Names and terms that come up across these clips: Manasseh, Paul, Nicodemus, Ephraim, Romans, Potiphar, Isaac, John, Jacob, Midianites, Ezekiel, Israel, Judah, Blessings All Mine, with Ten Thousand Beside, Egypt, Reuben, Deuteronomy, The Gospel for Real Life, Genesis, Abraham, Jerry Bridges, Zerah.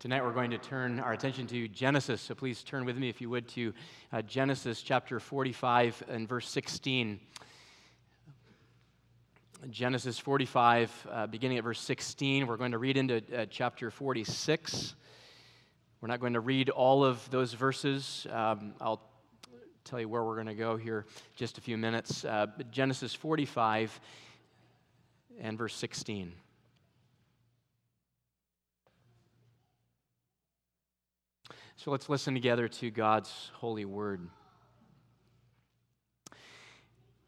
Tonight we're going to turn our attention to Genesis, so please turn with me, if you would, to Genesis chapter 45 and verse 16. Genesis 45, beginning at verse 16, we're going to read into chapter 46. We're not going to read all of those verses. I'll tell you where we're going to go here just a few minutes. Genesis 45 and verse 16. So let's listen together to God's holy word.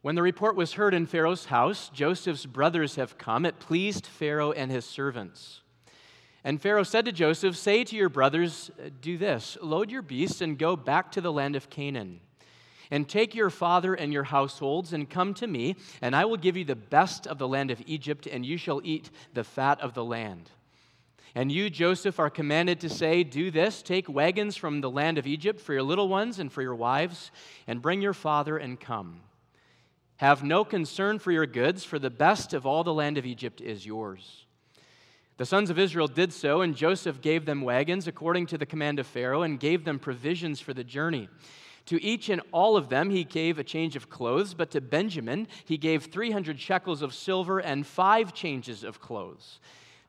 When the report was heard in Pharaoh's house, Joseph's brothers have come, it pleased Pharaoh and his servants. And Pharaoh said to Joseph, say to your brothers, do this, load your beasts and go back to the land of Canaan. And take your father and your households and come to me, and I will give you the best of the land of Egypt, and you shall eat the fat of the land. And you, Joseph, are commanded to say, do this, take wagons from the land of Egypt for your little ones and for your wives, and bring your father and come. Have no concern for your goods, for the best of all the land of Egypt is yours. The sons of Israel did so, and Joseph gave them wagons according to the command of Pharaoh, and gave them provisions for the journey. To each and all of them he gave a change of clothes, but to Benjamin he gave 300 shekels of silver and 5 changes of clothes.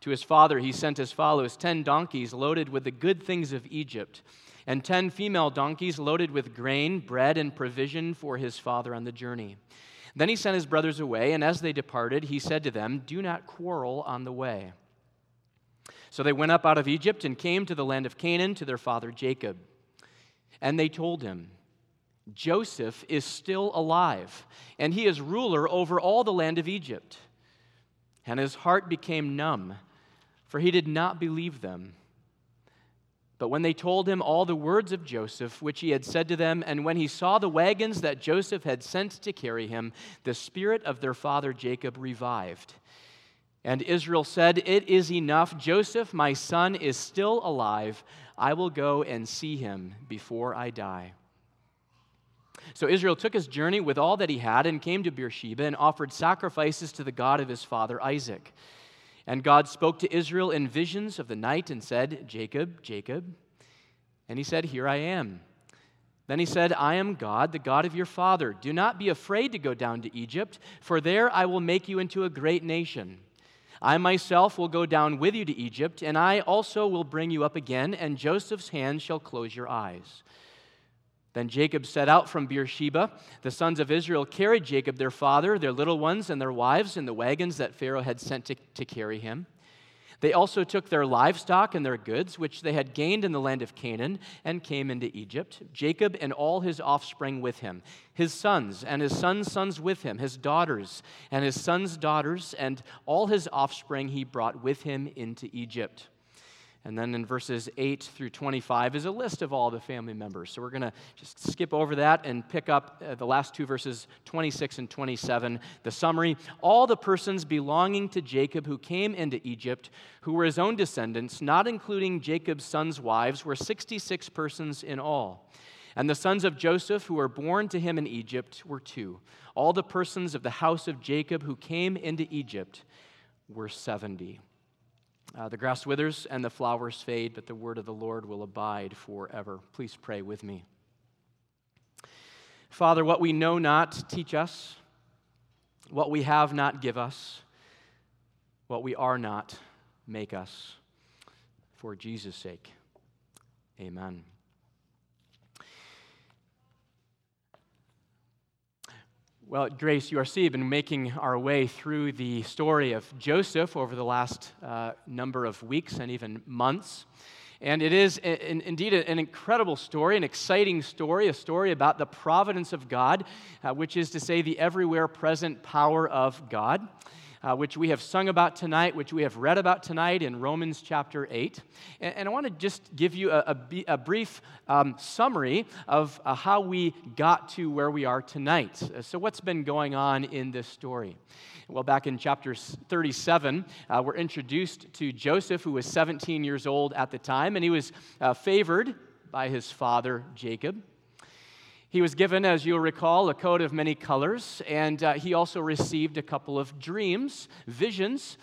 To his father he sent as follows, 10 donkeys loaded with the good things of Egypt, and 10 female donkeys loaded with grain, bread, and provision for his father on the journey. Then he sent his brothers away, and as they departed, he said to them, do not quarrel on the way. So they went up out of Egypt and came to the land of Canaan to their father Jacob. And they told him, Joseph is still alive, and he is ruler over all the land of Egypt. And his heart became numb, for he did not believe them. But when they told him all the words of Joseph, which he had said to them, and when he saw the wagons that Joseph had sent to carry him, the spirit of their father Jacob revived. And Israel said, it is enough. Joseph, my son, is still alive. I will go and see him before I die. So Israel took his journey with all that he had and came to Beersheba and offered sacrifices to the God of his father Isaac. And God spoke to Israel in visions of the night and said, Jacob, Jacob. And he said, here I am. Then he said, I am God, the God of your father. Do not be afraid to go down to Egypt, for there I will make you into a great nation. I myself will go down with you to Egypt, and I also will bring you up again, and Joseph's hand shall close your eyes. Then Jacob set out from Beersheba. The sons of Israel carried Jacob, their father, their little ones, and their wives in the wagons that Pharaoh had sent to carry him. They also took their livestock and their goods, which they had gained in the land of Canaan, and came into Egypt, Jacob and all his offspring with him, his sons and his sons' sons with him, his daughters and his sons' daughters, and all his offspring he brought with him into Egypt. And then in verses 8 through 25 is a list of all the family members. So we're going to just skip over that and pick up the last two verses, 26 and 27. The summary, all the persons belonging to Jacob who came into Egypt, who were his own descendants, not including Jacob's sons' wives, were 66 persons in all. And the sons of Joseph who were born to him in Egypt were 2. All the persons of the house of Jacob who came into Egypt were 70. The grass withers and the flowers fade, but the word of the Lord will abide forever. Please pray with me. Father, what we know not, teach us. What we have not, give us. What we are not, make us. For Jesus' sake, amen. Well, Grace, you are see, been making our way through the story of Joseph over the last number of weeks and even months. And it is indeed an incredible story, an exciting story, a story about the providence of God, which is to say the everywhere present power of God, which we have sung about tonight, which we have read about tonight in Romans chapter 8. And I want to just give you a brief summary of how we got to where we are tonight. So what's been going on in this story? Well, back in chapter 37, we're introduced to Joseph, who was 17 years old at the time, and he was favored by his father Jacob. He was given, as you'll recall, a coat of many colors, and he also received a couple of dreams, visions,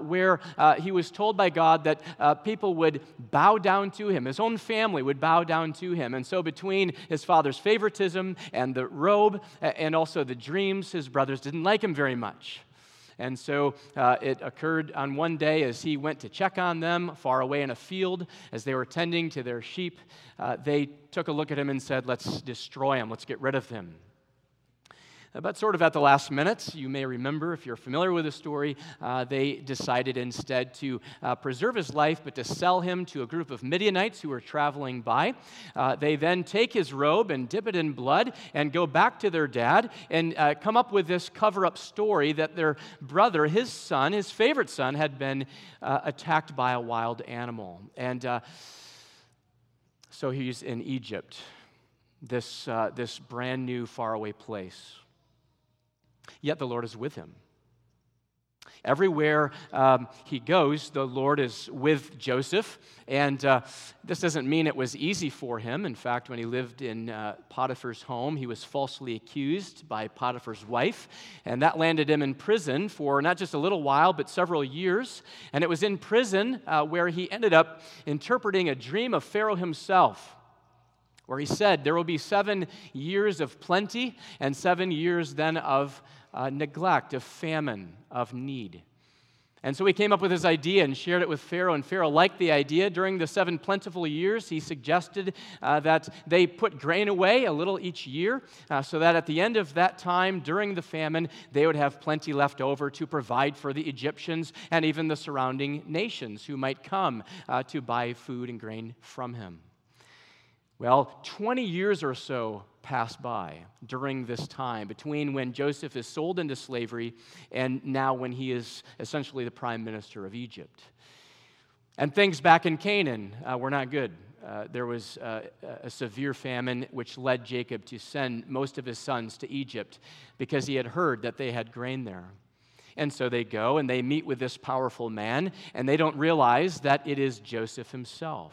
where he was told by God that people would bow down to him. His own family would bow down to him. And so between his father's favoritism and the robe and also the dreams, his brothers didn't like him very much. And so it occurred on one day as he went to check on them far away in a field as they were tending to their sheep. They took a look at him and said, let's destroy him, let's get rid of him. But sort of at the last minute, you may remember if you're familiar with the story, they decided instead to preserve his life, but to sell him to a group of Midianites who were traveling by. They then take his robe and dip it in blood and go back to their dad and come up with this cover-up story that their brother, his son, his favorite son, had been attacked by a wild animal. And so he's in Egypt, this brand new faraway place. Yet the Lord is with him. Everywhere he goes, the Lord is with Joseph. And this doesn't mean it was easy for him. In fact, when he lived in Potiphar's home, he was falsely accused by Potiphar's wife. And that landed him in prison for not just a little while, but several years. And it was in prison where he ended up interpreting a dream of Pharaoh himself, where he said, there will be 7 years of plenty and 7 years then of neglect, of famine, of need. And so he came up with his idea and shared it with Pharaoh, and Pharaoh liked the idea. During the 7 plentiful years, he suggested that they put grain away, a little each year, so that at the end of that time, during the famine, they would have plenty left over to provide for the Egyptians and even the surrounding nations who might come to buy food and grain from him. Well, 20 years or so pass by during this time between when Joseph is sold into slavery and now when he is essentially the prime minister of Egypt. And things back in Canaan were not good. There was a severe famine which led Jacob to send most of his sons to Egypt because he had heard that they had grain there. And so they go and they meet with this powerful man, and they don't realize that it is Joseph himself.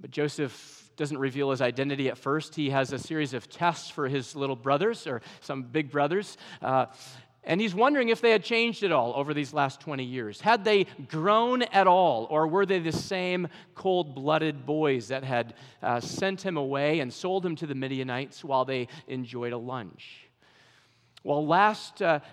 But Joseph doesn't reveal his identity at first. He has a series of tests for his little brothers, or some big brothers, and he's wondering if they had changed at all over these last 20 years. Had they grown at all, or were they the same cold-blooded boys that had sent him away and sold him to the Midianites while they enjoyed a lunch? Well,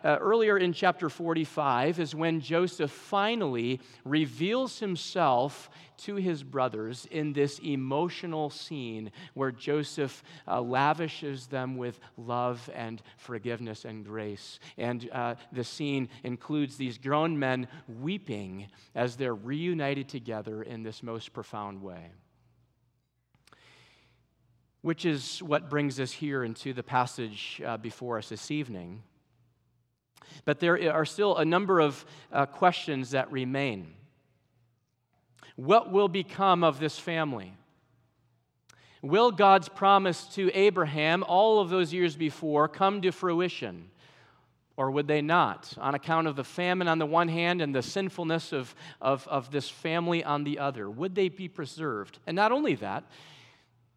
earlier in chapter 45 is when Joseph finally reveals himself to his brothers in this emotional scene where Joseph lavishes them with love and forgiveness and grace. And the scene includes these grown men weeping as they're reunited together in this most profound way. Which is what brings us here into the passage before us this evening. But there are still a number of questions that remain. What will become of this family? Will God's promise to Abraham all of those years before come to fruition? Or would they not, on account of the famine on the one hand and the sinfulness of this family on the other? Would they be preserved? And not only that,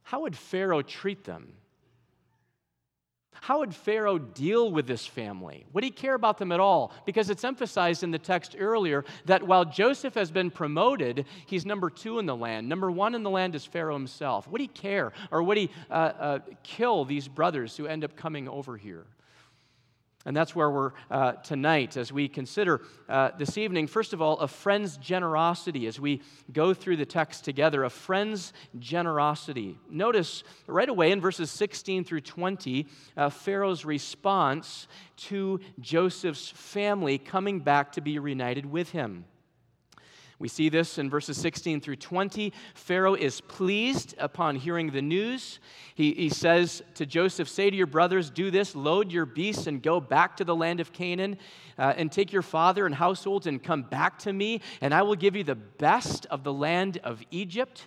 how would Pharaoh treat them? How would Pharaoh deal with this family? Would he care about them at all? Because it's emphasized in the text earlier that while Joseph has been promoted, he's number 2 in the land. Number 1 in the land is Pharaoh himself. Would he care? Or would he kill these brothers who end up coming over here? And that's where we're tonight as we consider this evening, first of all, a friend's generosity as we go through the text together, a friend's generosity. Notice right away in verses 16 through 20, Pharaoh's response to Joseph's family coming back to be reunited with him. We see this in verses 16 through 20. Pharaoh is pleased upon hearing the news. He says to Joseph, say to your brothers, do this, load your beasts and go back to the land of Canaan and take your father and households and come back to me, and I will give you the best of the land of Egypt.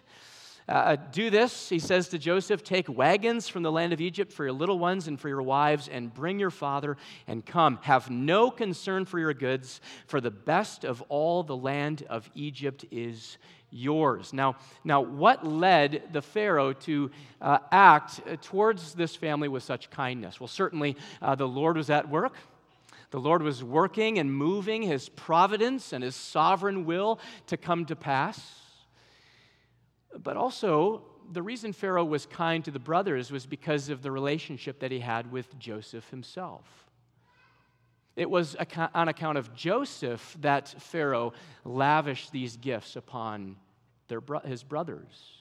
Do this, he says to Joseph, take wagons from the land of Egypt for your little ones and for your wives, and bring your father and come. Have no concern for your goods, for the best of all the land of Egypt is yours. Now, what led the Pharaoh to act towards this family with such kindness? Well, certainly the Lord was at work. The Lord was working and moving His providence and His sovereign will to come to pass. But also, the reason Pharaoh was kind to the brothers was because of the relationship that he had with Joseph himself. It was on account of Joseph that Pharaoh lavished these gifts upon his brothers.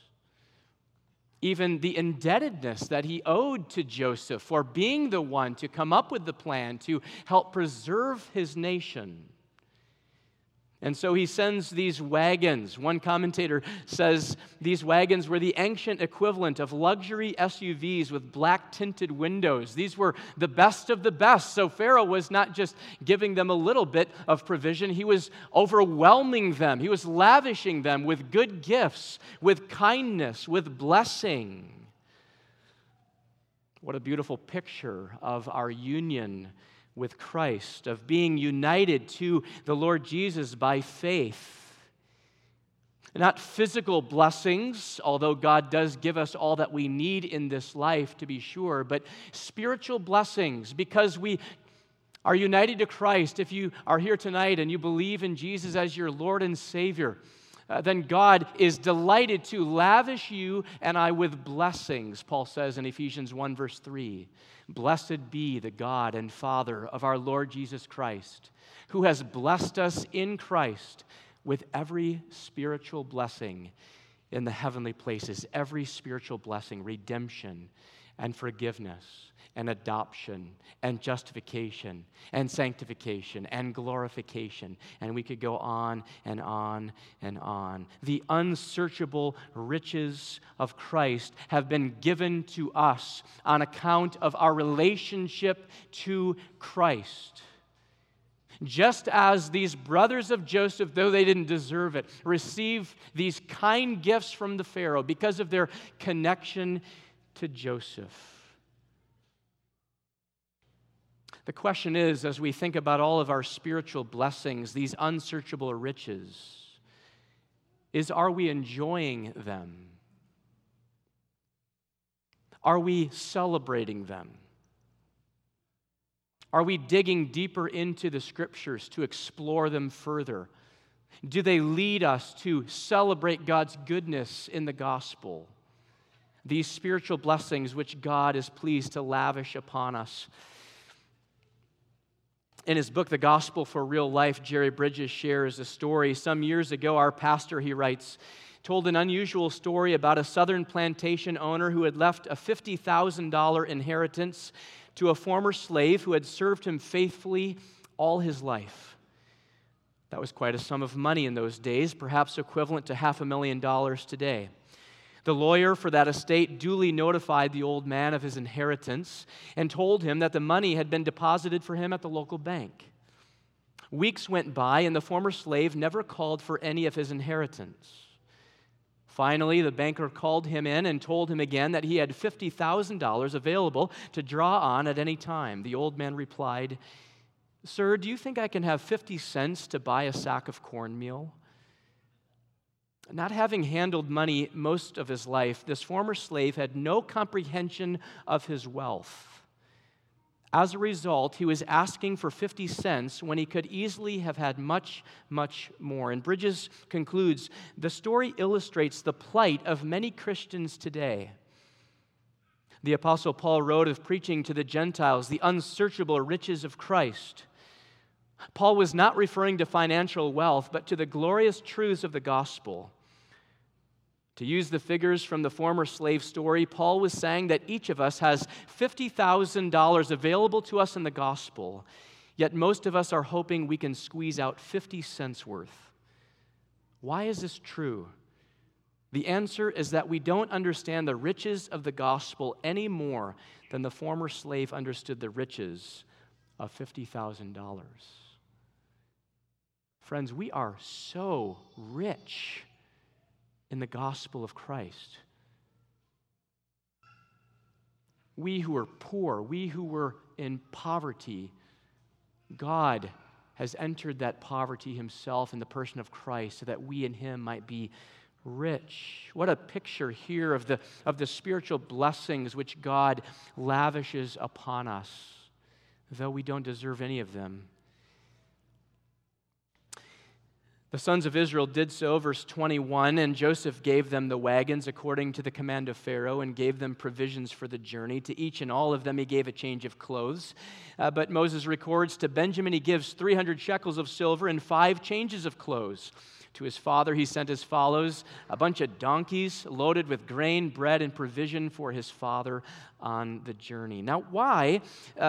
Even the indebtedness that he owed to Joseph for being the one to come up with the plan to help preserve his nation. And so he sends these wagons. One commentator says these wagons were the ancient equivalent of luxury SUVs with black tinted windows. These were the best of the best. So Pharaoh was not just giving them a little bit of provision. He was overwhelming them. He was lavishing them with good gifts, with kindness, with blessing. What a beautiful picture of our union with Christ, of being united to the Lord Jesus by faith. Not physical blessings, although God does give us all that we need in this life, to be sure, but spiritual blessings, because we are united to Christ. If you are here tonight and you believe in Jesus as your Lord and Savior, then God is delighted to lavish you and I with blessings, Paul says in Ephesians 1, verse 3. Blessed be the God and Father of our Lord Jesus Christ, who has blessed us in Christ with every spiritual blessing in the heavenly places, every spiritual blessing, redemption and forgiveness and adoption and justification and sanctification and glorification. And we could go on and on and on. The unsearchable riches of Christ have been given to us on account of our relationship to Christ. Just as these brothers of Joseph, though they didn't deserve it, received these kind gifts from the Pharaoh because of their connection to Joseph. The question is, as we think about all of our spiritual blessings, these unsearchable riches, are we enjoying them? Are we celebrating them? Are we digging deeper into the Scriptures to explore them further? Do they lead us to celebrate God's goodness in the gospel? These spiritual blessings which God is pleased to lavish upon us. In his book, The Gospel for Real Life, Jerry Bridges shares a story. Some years ago, our pastor, he writes, told an unusual story about a southern plantation owner who had left a $50,000 inheritance to a former slave who had served him faithfully all his life. That was quite a sum of money in those days, perhaps equivalent to $500,000 today. The lawyer for that estate duly notified the old man of his inheritance and told him that the money had been deposited for him at the local bank. Weeks went by, and the former slave never called for any of his inheritance. Finally, the banker called him in and told him again that he had $50,000 available to draw on at any time. The old man replied, "Sir, do you think I can have 50 cents to buy a sack of cornmeal?" Not having handled money most of his life, this former slave had no comprehension of his wealth. As a result, he was asking for 50 cents when he could easily have had much, much more. And Bridges concludes, the story illustrates the plight of many Christians today. The Apostle Paul wrote of preaching to the Gentiles the unsearchable riches of Christ. Paul was not referring to financial wealth, but to the glorious truths of the gospel. To use the figures from the former slave story, Paul was saying that each of us has $50,000 available to us in the gospel, yet most of us are hoping we can squeeze out 50 cents worth. Why is this true? The answer is that we don't understand the riches of the gospel any more than the former slave understood the riches of $50,000. Friends, we are so rich in the gospel of Christ. We who were poor, we who were in poverty, God has entered that poverty himself in the person of Christ so that we in him might be rich. What a picture here of the spiritual blessings which God lavishes upon us, though we don't deserve any of them. The sons of Israel did so, verse 21, and Joseph gave them the wagons according to the command of Pharaoh and gave them provisions for the journey. To each and all of them he gave a change of clothes. But Moses records, to Benjamin he gives 300 shekels of silver and 5 changes of clothes. To his father he sent as follows, a bunch of donkeys loaded with grain, bread, and provision for his father on the journey. Now, why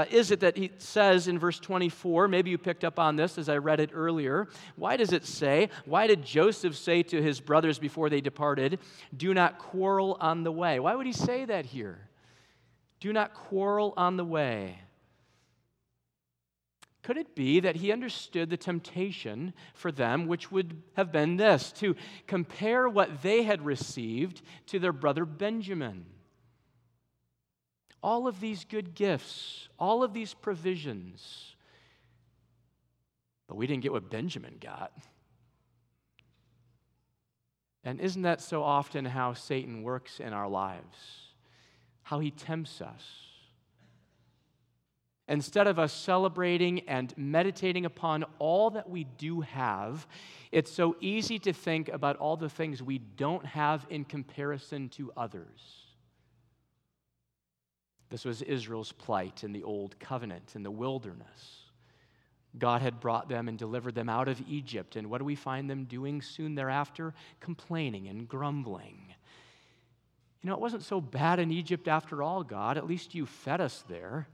is it that he says in verse 24, maybe you picked up on this as I read it earlier, why did Joseph say to his brothers before they departed, do not quarrel on the way? Why would he say that here? Do not quarrel on the way. Could it be that he understood the temptation for them, which would have been this, to compare what they had received to their brother Benjamin? All of these good gifts, all of these provisions, but we didn't get what Benjamin got. And isn't that so often how Satan works in our lives? How he tempts us. Instead of us celebrating and meditating upon all that we do have, it's so easy to think about all the things we don't have in comparison to others. This was Israel's plight in the Old Covenant, in the wilderness. God had brought them and delivered them out of Egypt, and what do we find them doing soon thereafter? Complaining and grumbling. You know, it wasn't so bad in Egypt after all, God. At least you fed us there.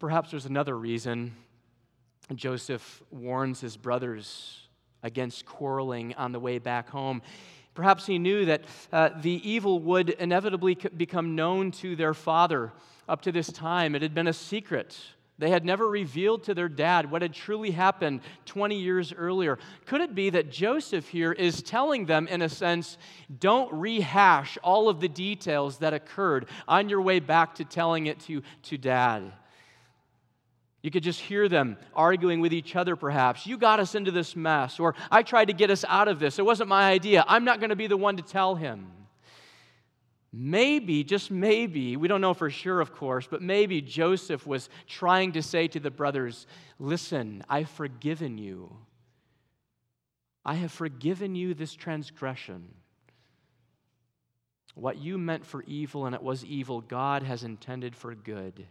Perhaps there's another reason Joseph warns his brothers against quarreling on the way back home. Perhaps he knew that the evil would inevitably become known to their father. Up to this time, it had been a secret. They had never revealed to their dad what had truly happened 20 years earlier. Could it be that Joseph here is telling them, in a sense, don't rehash all of the details that occurred on your way back to telling it to dad? You could just hear them arguing with each other, perhaps. You got us into this mess, or I tried to get us out of this. It wasn't my idea. I'm not going to be the one to tell him. Maybe, just maybe, we don't know for sure, of course, but maybe Joseph was trying to say to the brothers, listen, I've forgiven you. I have forgiven you this transgression. What you meant for evil, and it was evil, God has intended for good.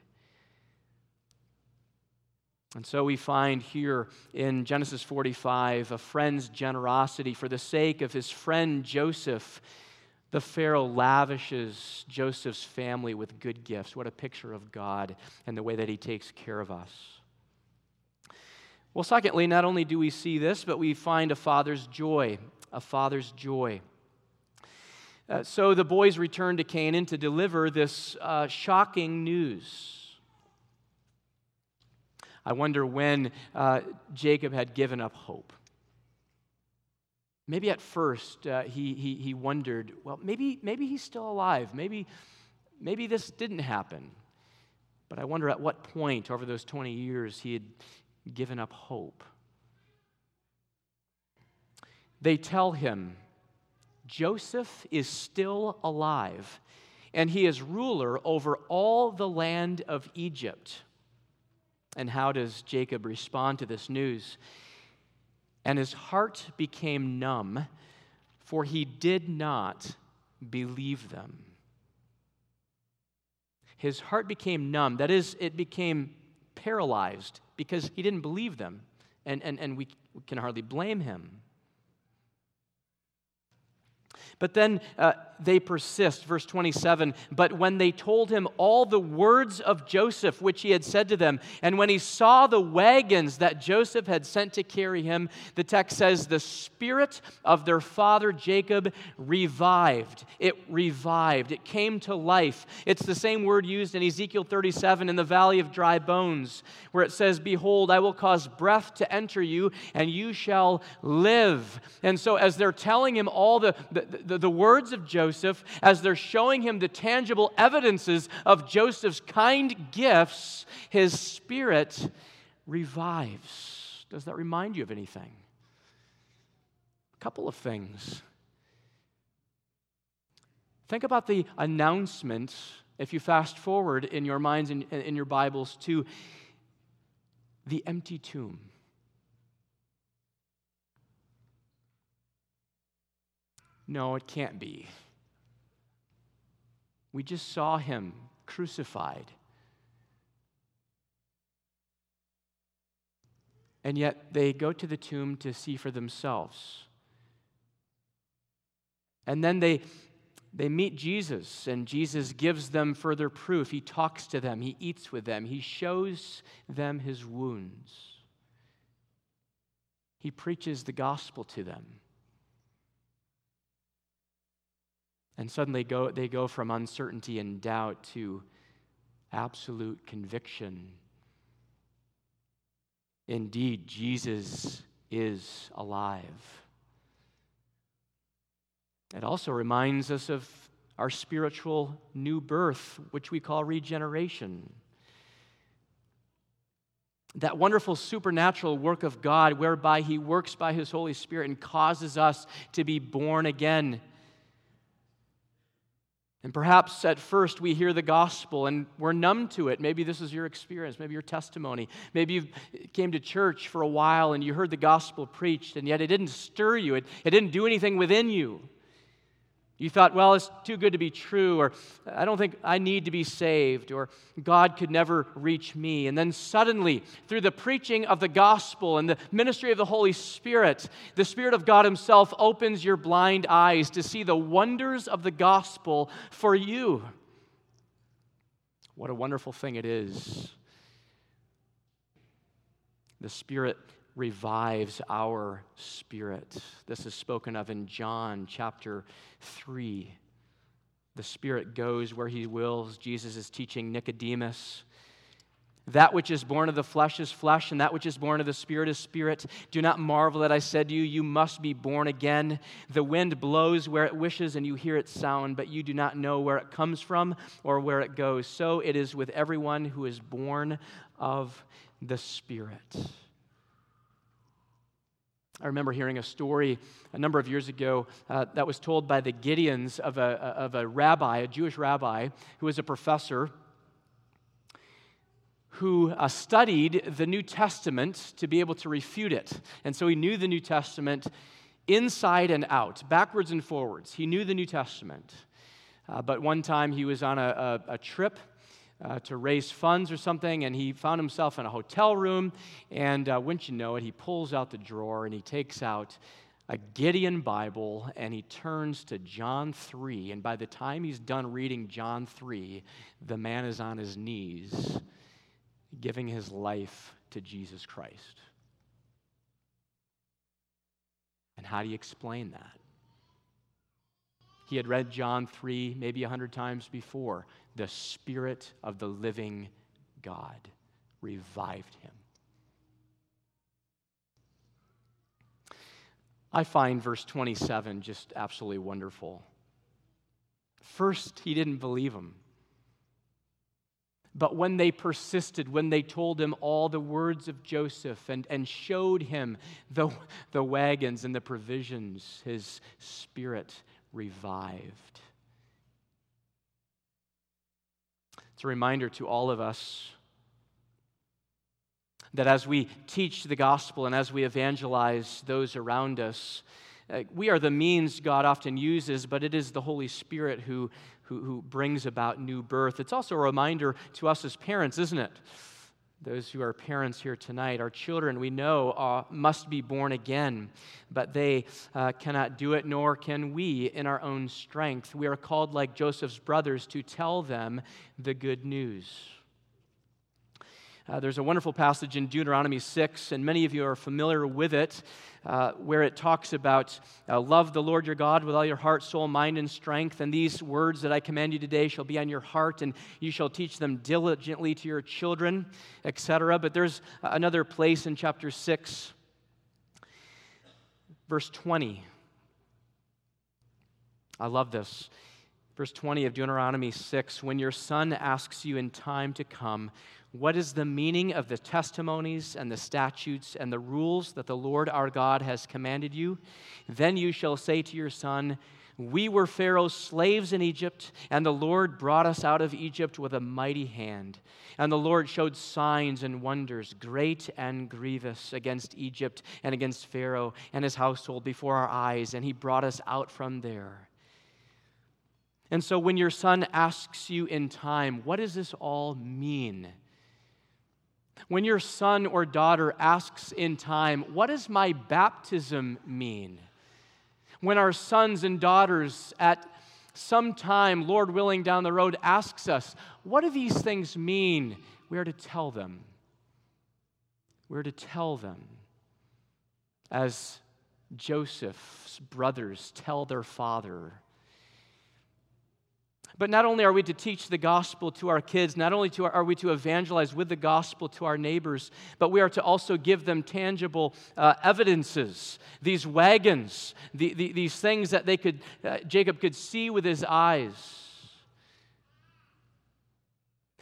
And so we find here in Genesis 45 a friend's generosity. For the sake of his friend Joseph, the Pharaoh lavishes Joseph's family with good gifts. What a picture of God and the way that he takes care of us. Well, secondly, not only do we see this, but we find a father's joy, a father's joy. So the boys return to Canaan to deliver this shocking news. I wonder when Jacob had given up hope. Maybe at first he wondered, well, maybe he's still alive. Maybe this didn't happen. But I wonder at what point over those 20 years he had given up hope. They tell him, Joseph is still alive, and he is ruler over all the land of Egypt. And how does Jacob respond to this news? And his heart became numb, for he did not believe them. His heart became numb. That is, it became paralyzed because he didn't believe them. And we can hardly blame him. But then they persist. Verse 27, but when they told him all the words of Joseph, which he had said to them, and when he saw the wagons that Joseph had sent to carry him, the text says, the spirit of their father Jacob revived. It revived. It came to life. It's the same word used in Ezekiel 37 in the valley of dry bones, where it says, behold, I will cause breath to enter you, and you shall live. And so as they're telling him all the the words of Joseph, as they're showing him the tangible evidences of Joseph's kind gifts, his spirit revives. Does that remind you of anything? A couple of things. Think about the announcement, if you fast forward in your minds and in your Bibles, to the empty tomb. No, it can't be. We just saw him crucified. And yet they go to the tomb to see for themselves. And then they meet Jesus, and Jesus gives them further proof. He talks to them. He eats with them. He shows them his wounds. He preaches the gospel to them. And suddenly they go from uncertainty and doubt to absolute conviction. Indeed, Jesus is alive. It also reminds us of our spiritual new birth, which we call regeneration. That wonderful supernatural work of God, whereby he works by his Holy Spirit and causes us to be born again. And perhaps at first we hear the gospel and we're numb to it. Maybe this is your experience, maybe your testimony. Maybe you came to church for a while and you heard the gospel preached, and yet it didn't stir you. It didn't do anything within you. You thought, well, it's too good to be true, or I don't think I need to be saved, or God could never reach me. And then suddenly, through the preaching of the gospel and the ministry of the Holy Spirit, the Spirit of God himself opens your blind eyes to see the wonders of the gospel for you. What a wonderful thing it is. The Spirit revives our spirit. This is spoken of in John chapter 3. The Spirit goes where he wills. Jesus is teaching Nicodemus, that which is born of the flesh is flesh, and that which is born of the Spirit is spirit. Do not marvel that I said to you, you must be born again. The wind blows where it wishes, and you hear its sound, but you do not know where it comes from or where it goes. So it is with everyone who is born of the Spirit. I remember hearing a story a number of years ago that was told by the Gideons of a rabbi, a Jewish rabbi, who was a professor, who studied the New Testament to be able to refute it. And so he knew the New Testament inside and out, backwards and forwards. He knew the New Testament. But one time he was on a trip to raise funds or something, and he found himself in a hotel room, and wouldn't you know it, he pulls out the drawer and he takes out a Gideon Bible and he turns to John 3, and by the time he's done reading John 3, the man is on his knees giving his life to Jesus Christ. And how do you explain that? He had read John 3 maybe 100 times before. The Spirit of the living God revived him. I find verse 27 just absolutely wonderful. First, he didn't believe him. But when they persisted, when they told him all the words of Joseph and showed him the wagons and the provisions, his spirit revived. It's a reminder to all of us that as we teach the gospel and as we evangelize those around us, we are the means God often uses, but it is the Holy Spirit who brings about new birth. It's also a reminder to us as parents, isn't it? Those who are parents here tonight, our children, we know, must be born again, but they cannot do it, nor can we in our own strength. We are called, like Joseph's brothers, to tell them the good news. There's a wonderful passage in Deuteronomy 6, and many of you are familiar with it, where it talks about, love the Lord your God with all your heart, soul, mind, and strength, and these words that I command you today shall be on your heart, and you shall teach them diligently to your children, etc. But there's another place in chapter 6, verse 20. I love this. Verse 20 of Deuteronomy 6, when your son asks you in time to come, what is the meaning of the testimonies and the statutes and the rules that the Lord our God has commanded you? Then you shall say to your son, we were Pharaoh's slaves in Egypt, and the Lord brought us out of Egypt with a mighty hand. And the Lord showed signs and wonders, great and grievous, against Egypt and against Pharaoh and his household before our eyes, and he brought us out from there. And so when your son asks you in time, what does this all mean? When your son or daughter asks in time, what does my baptism mean? When our sons and daughters at some time, Lord willing, down the road, asks us, what do these things mean? We are to tell them. We are to tell them as Joseph's brothers tell their father. But not only are we to teach the gospel to our kids, not only are we to evangelize with the gospel to our neighbors, but we are to also give them tangible evidences, these wagons, these things that they could, Jacob could see with his eyes.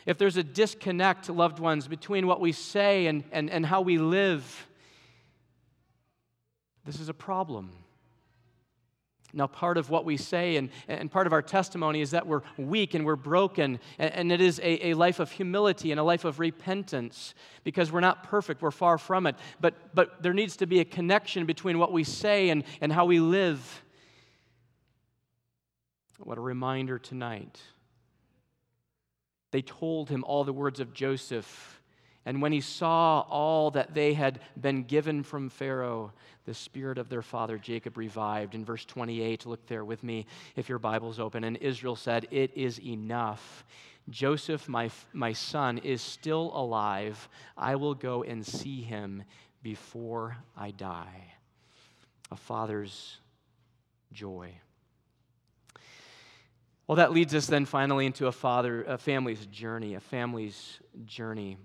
If there's a disconnect, loved ones, between what we say and how we live, this is a problem. Now, part of what we say and part of our testimony is that we're weak and we're broken, and it is a life of humility and a life of repentance because we're not perfect, we're far from it. But there needs to be a connection between what we say and how we live. What a reminder tonight. They told him all the words of Joseph, and when he saw all that they had been given from Pharaoh, the spirit of their father Jacob revived. In verse 28, look there with me if your Bible's open. And Israel said, it is enough. Joseph, my son, is still alive. I will go and see him before I die. A father's joy. Well, that leads us then finally into a family's journey.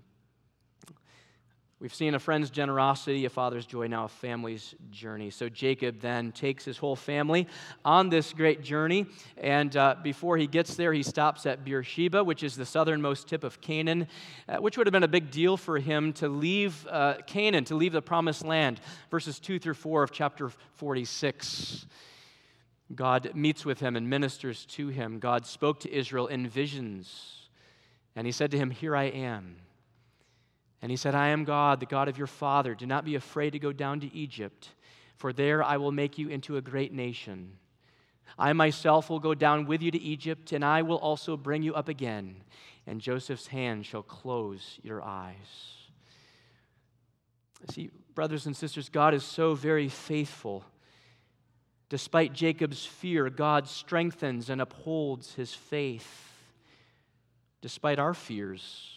We've seen a friend's generosity, a father's joy, now a family's journey. So Jacob then takes his whole family on this great journey, and before he gets there, he stops at Beersheba, which is the southernmost tip of Canaan, which would have been a big deal for him to leave Canaan, to leave the promised land. Verses 2 through 4 of chapter 46. God meets with him and ministers to him. God spoke to Israel in visions, and he said to him, here I am. And he said, I am God, the God of your father. Do not be afraid to go down to Egypt, for there I will make you into a great nation. I myself will go down with you to Egypt, and I will also bring you up again, and Joseph's hand shall close your eyes. See, brothers and sisters, God is so very faithful. Despite Jacob's fear, God strengthens and upholds his faith. Despite our fears,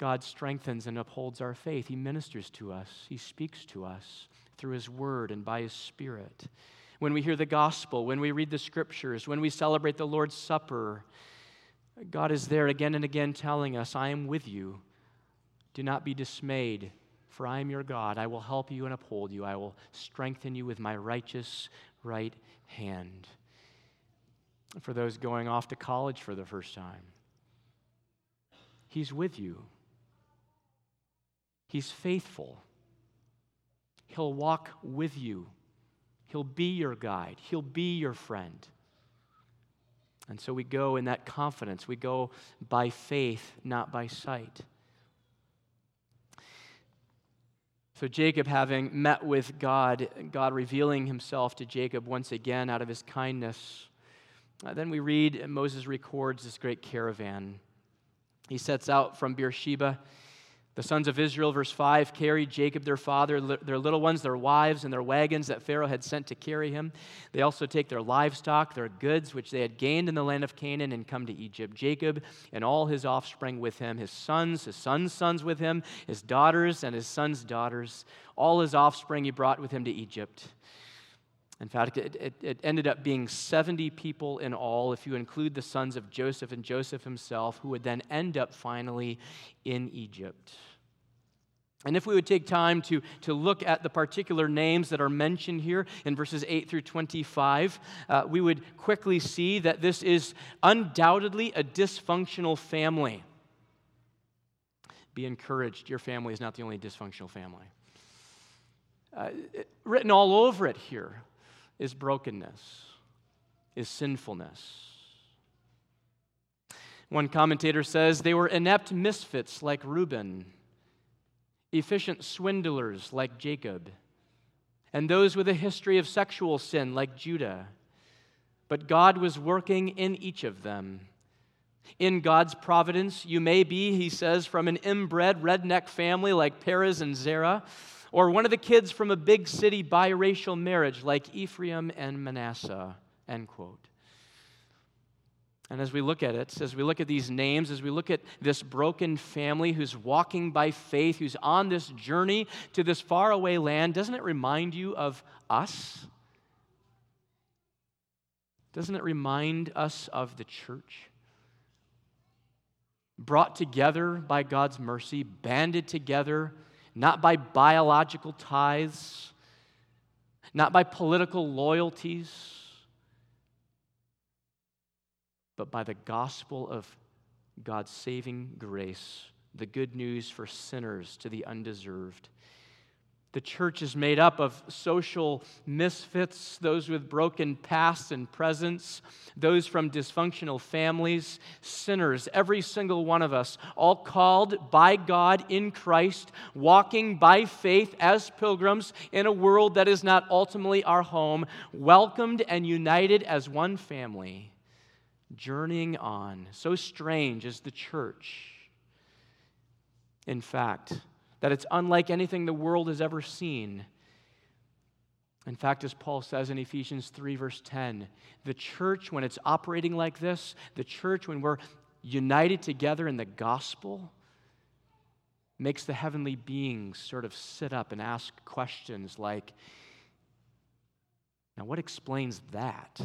God strengthens and upholds our faith. He ministers to us. He speaks to us through his word and by his spirit. When we hear the gospel, when we read the scriptures, when we celebrate the Lord's Supper, God is there again and again telling us, I am with you. Do not be dismayed, for I am your God. I will help you and uphold you. I will strengthen you with my righteous right hand. For those going off to college for the first time, he's with you. He's faithful. He'll walk with you. He'll be your guide. He'll be your friend. And so we go in that confidence. We go by faith, not by sight. So Jacob, having met with God, God revealing himself to Jacob once again out of his kindness, then we read, Moses records this great caravan. He sets out from Beersheba. The sons of Israel, verse 5, carried Jacob, their father, their little ones, their wives, and their wagons that Pharaoh had sent to carry him. They also take their livestock, their goods, which they had gained in the land of Canaan, and come to Egypt. Jacob and all his offspring with him, his sons' sons with him, his daughters and his sons' daughters. All his offspring he brought with him to Egypt. In fact, it ended up being 70 people in all, if you include the sons of Joseph and Joseph himself, who would then end up finally in Egypt. And if we would take time to look at the particular names that are mentioned here in verses 8 through 25, we would quickly see that this is undoubtedly a dysfunctional family. Be encouraged. Your family is not the only dysfunctional family. Written all over it here is brokenness, is sinfulness. One commentator says, they were inept misfits like Reuben, efficient swindlers like Jacob, and those with a history of sexual sin like Judah. But God was working in each of them. In God's providence, you may be, he says, from an inbred redneck family like Perez and Zerah, or one of the kids from a big city biracial marriage like Ephraim and Manasseh, end quote. And as we look at it, as we look at these names, as we look at this broken family who's walking by faith, who's on this journey to this faraway land, doesn't it remind you of us? Doesn't it remind us of the church? Brought together by God's mercy, banded together, not by biological ties, not by political loyalties, but by the gospel of God's saving grace, the good news for sinners to the undeserved. The church is made up of social misfits, those with broken pasts and presents, those from dysfunctional families, sinners, every single one of us, all called by God in Christ, walking by faith as pilgrims in a world that is not ultimately our home, welcomed and united as one family. Journeying on, so strange is the church, in fact, that it's unlike anything the world has ever seen. In fact, as Paul says in Ephesians 3, verse 10, the church, when it's operating like this, the church, when we're united together in the gospel, makes the heavenly beings sort of sit up and ask questions like, now what explains that?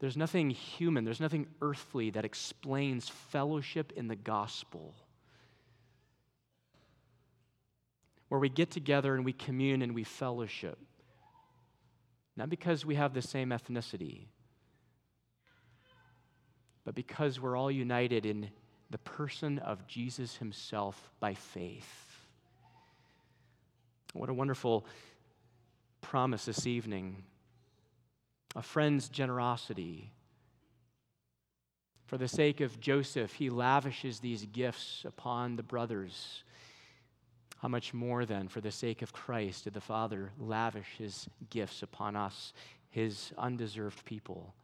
There's nothing human, there's nothing earthly that explains fellowship in the gospel. Where we get together and we commune and we fellowship. Not because we have the same ethnicity, but because we're all united in the person of Jesus himself by faith. What a wonderful promise this evening. A friend's generosity. For the sake of Joseph, he lavishes these gifts upon the brothers. How much more then, for the sake of Christ, did the Father lavish his gifts upon us, his undeserved people?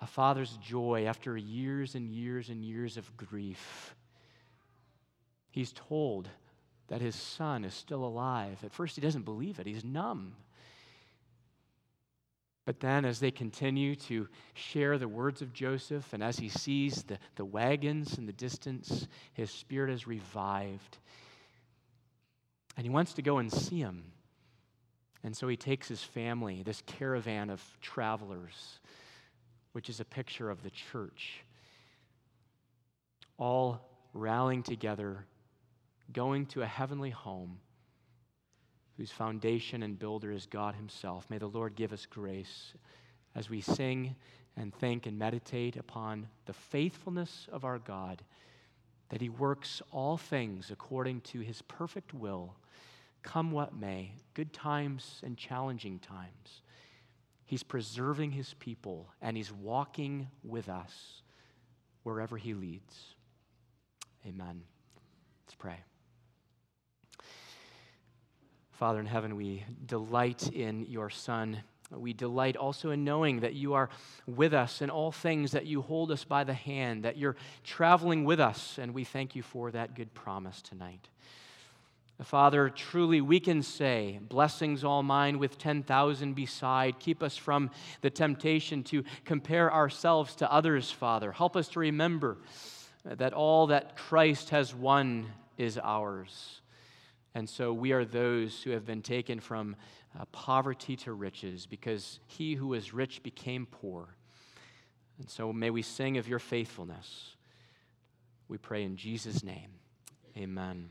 A father's joy after years and years and years of grief. He's told that his son is still alive. At first, he doesn't believe it. He's numb. But then as they continue to share the words of Joseph, and as he sees the wagons in the distance, his spirit is revived. And he wants to go and see him. And so he takes his family, this caravan of travelers, which is a picture of the church, all rallying together, going to a heavenly home, whose foundation and builder is God himself. May the Lord give us grace as we sing and think and meditate upon the faithfulness of our God, that he works all things according to his perfect will, come what may, good times and challenging times. He's preserving his people, and he's walking with us wherever he leads. Amen. Let's pray. Father in heaven, we delight in your Son. We delight also in knowing that you are with us in all things, that you hold us by the hand, that you're traveling with us, and we thank you for that good promise tonight. Father, truly we can say, blessings all mine with 10,000 beside. Keep us from the temptation to compare ourselves to others, Father. Help us to remember that all that Christ has won is ours. And so we are those who have been taken from poverty to riches, because he who was rich became poor. And so may we sing of your faithfulness. We pray in Jesus' name. Amen.